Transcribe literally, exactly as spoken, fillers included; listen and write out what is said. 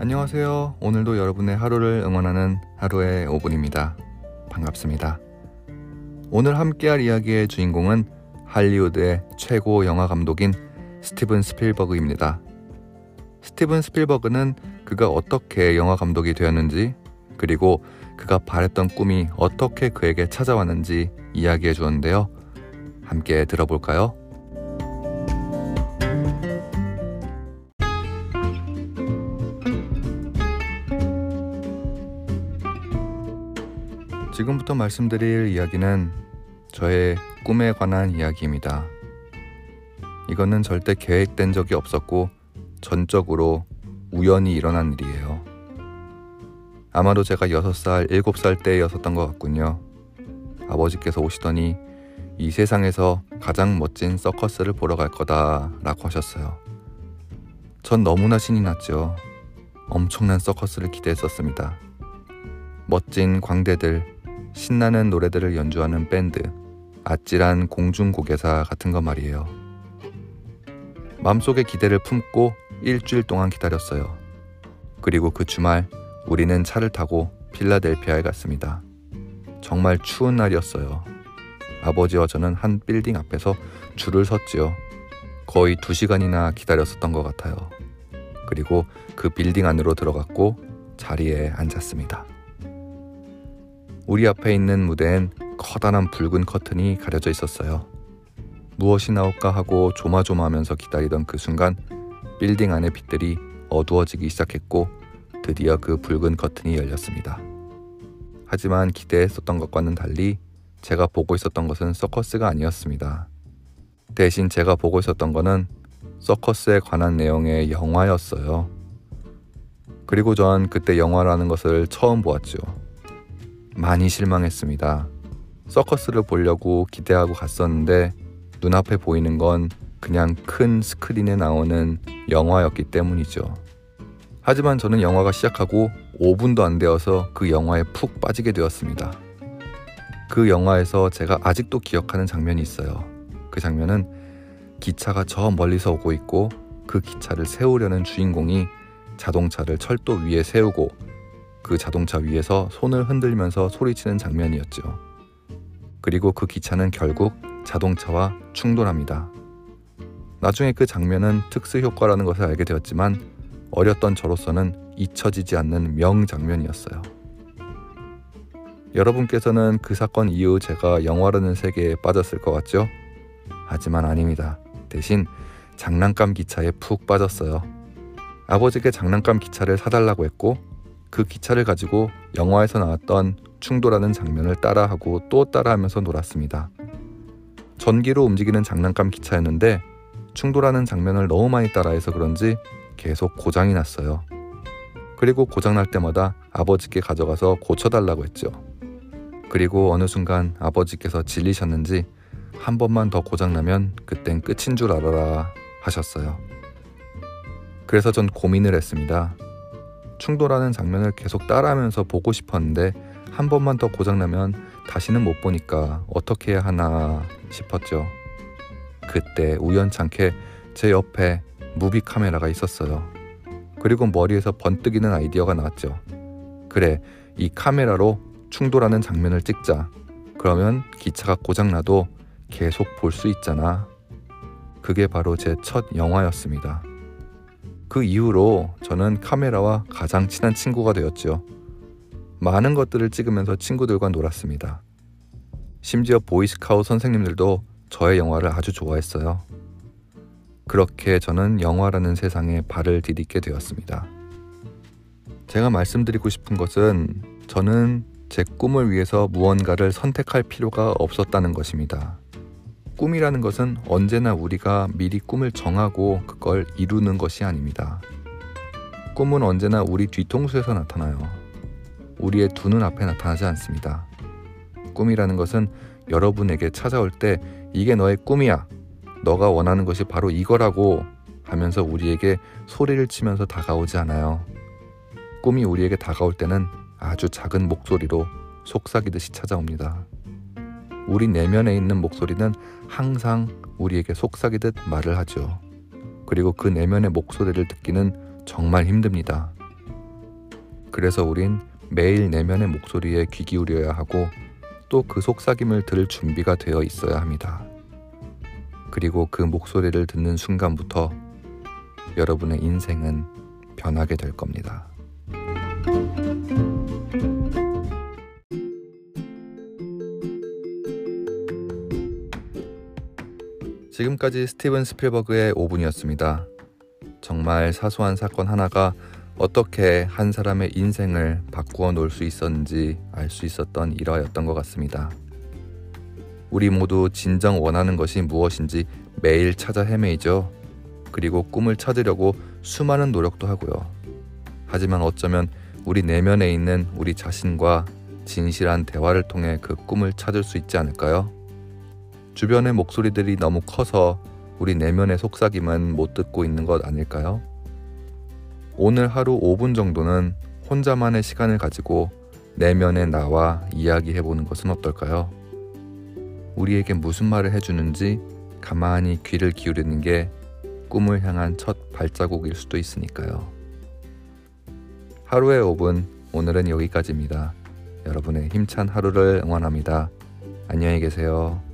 안녕하세요. 오늘도 여러분의 하루를 응원하는 하루의 오 분입니다. 반갑습니다. 오늘 함께할 이야기의 주인공은 할리우드의 최고 영화 감독인 스티븐 스필버그입니다. 스티븐 스필버그는 그가 어떻게 영화 감독이 되었는지, 그리고 그가 바랬던 꿈이 어떻게 그에게 찾아왔는지 이야기해 주었는데요. 함께 들어볼까요? 지금부터 말씀드릴 이야기는 저의 꿈에 관한 이야기입니다. 이거는 절대 계획된 적이 없었고 전적으로 우연히 일어난 일이에요. 아마도 제가 여섯 살, 일곱 살 때였었던 것 같군요. 아버지께서 오시더니 이 세상에서 가장 멋진 서커스를 보러 갈 거다 라고 하셨어요. 전 너무나 신이 났죠. 엄청난 서커스를 기대했었습니다. 멋진 광대들, 신나는 노래들을 연주하는 밴드, 아찔한 공중고개사 같은 거 말이에요. 마음속에 기대를 품고 일주일 동안 기다렸어요. 그리고 그 주말 우리는 차를 타고 필라델피아에 갔습니다. 정말 추운 날이었어요. 아버지와 저는 한 빌딩 앞에서 줄을 섰지요. 거의 두 시간이나 기다렸었던 것 같아요. 그리고 그 빌딩 안으로 들어갔고 자리에 앉았습니다. 우리 앞에 있는 무대엔 커다란 붉은 커튼이 가려져 있었어요. 무엇이 나올까 하고 조마조마하면서 기다리던 그 순간 빌딩 안의 빛들이 어두워지기 시작했고 드디어 그 붉은 커튼이 열렸습니다. 하지만 기대했었던 것과는 달리 제가 보고 있었던 것은 서커스가 아니었습니다. 대신 제가 보고 있었던 것은 서커스에 관한 내용의 영화였어요. 그리고 전 그때 영화라는 것을 처음 보았죠. 많이 실망했습니다. 서커스를 보려고 기대하고 갔었는데 눈앞에 보이는 건 그냥 큰 스크린에 나오는 영화였기 때문이죠. 하지만 저는 영화가 시작하고 오 분도 안 되어서 그 영화에 푹 빠지게 되었습니다. 그 영화에서 제가 아직도 기억하는 장면이 있어요. 그 장면은 기차가 저 멀리서 오고 있고 그 기차를 세우려는 주인공이 자동차를 철도 위에 세우고 그 자동차 위에서 손을 흔들면서 소리치는 장면이었죠. 그리고 그 기차는 결국 자동차와 충돌합니다. 나중에 그 장면은 특수효과라는 것을 알게 되었지만 어렸던 저로서는 잊혀지지 않는 명장면이었어요. 여러분께서는 그 사건 이후 제가 영화라는 세계에 빠졌을 것 같죠? 하지만 아닙니다. 대신 장난감 기차에 푹 빠졌어요. 아버지께 장난감 기차를 사달라고 했고 그 기차를 가지고 영화에서 나왔던 충돌하는 장면을 따라하고 또 따라하면서 놀았습니다. 전기로 움직이는 장난감 기차였는데 충돌하는 장면을 너무 많이 따라해서 그런지 계속 고장이 났어요. 그리고 고장날 때마다 아버지께 가져가서 고쳐달라고 했죠. 그리고 어느 순간 아버지께서 질리셨는지 한 번만 더 고장나면 그땐 끝인 줄 알아라 하셨어요. 그래서 전 고민을 했습니다. 충돌하는 장면을 계속 따라하면서 보고 싶었는데 한 번만 더 고장나면 다시는 못 보니까 어떻게 해야 하나 싶었죠. 그때 우연찮게 제 옆에 무비 카메라가 있었어요. 그리고 머리에서 번뜩이는 아이디어가 나왔죠. 그래, 이 카메라로 충돌하는 장면을 찍자. 그러면 기차가 고장나도 계속 볼 수 있잖아. 그게 바로 제 첫 영화였습니다. 그 이후로 저는 카메라와 가장 친한 친구가 되었죠. 많은 것들을 찍으면서 친구들과 놀았습니다. 심지어 보이스카우트 선생님들도 저의 영화를 아주 좋아했어요. 그렇게 저는 영화라는 세상에 발을 디딛게 되었습니다. 제가 말씀드리고 싶은 것은 저는 제 꿈을 위해서 무언가를 선택할 필요가 없었다는 것입니다. 꿈이라는 것은 언제나 우리가 미리 꿈을 정하고 그걸 이루는 것이 아닙니다. 꿈은 언제나 우리 뒤통수에서 나타나요. 우리의 두 눈 앞에 나타나지 않습니다. 꿈이라는 것은 여러분에게 찾아올 때 이게 너의 꿈이야. 너가 원하는 것이 바로 이거라고 하면서 우리에게 소리를 치면서 다가오지 않아요. 꿈이 우리에게 다가올 때는 아주 작은 목소리로 속삭이듯이 찾아옵니다. 우리 내면에 있는 목소리는 항상 우리에게 속삭이듯 말을 하죠. 그리고 그 내면의 목소리를 듣기는 정말 힘듭니다. 그래서 우린 매일 내면의 목소리에 귀 기울여야 하고 또 그 속삭임을 들을 준비가 되어 있어야 합니다. 그리고 그 목소리를 듣는 순간부터 여러분의 인생은 변하게 될 겁니다. 지금까지 스티븐 스필버그의 오 분이었습니다. 정말 사소한 사건 하나가 어떻게 한 사람의 인생을 바꾸어 놓을 수 있었는지 알 수 있었던 일화였던 것 같습니다. 우리 모두 진정 원하는 것이 무엇인지 매일 찾아 헤매이죠. 그리고 꿈을 찾으려고 수많은 노력도 하고요. 하지만 어쩌면 우리 내면에 있는 우리 자신과 진실한 대화를 통해 그 꿈을 찾을 수 있지 않을까요? 주변의 목소리들이 너무 커서 우리 내면의 속삭임은 못 듣고 있는 것 아닐까요? 오늘 하루 오 분 정도는 혼자만의 시간을 가지고 내면의 나와 이야기해보는 것은 어떨까요? 우리에게 무슨 말을 해주는지 가만히 귀를 기울이는 게 꿈을 향한 첫 발자국일 수도 있으니까요. 하루의 오 분, 오늘은 여기까지입니다. 여러분의 힘찬 하루를 응원합니다. 안녕히 계세요.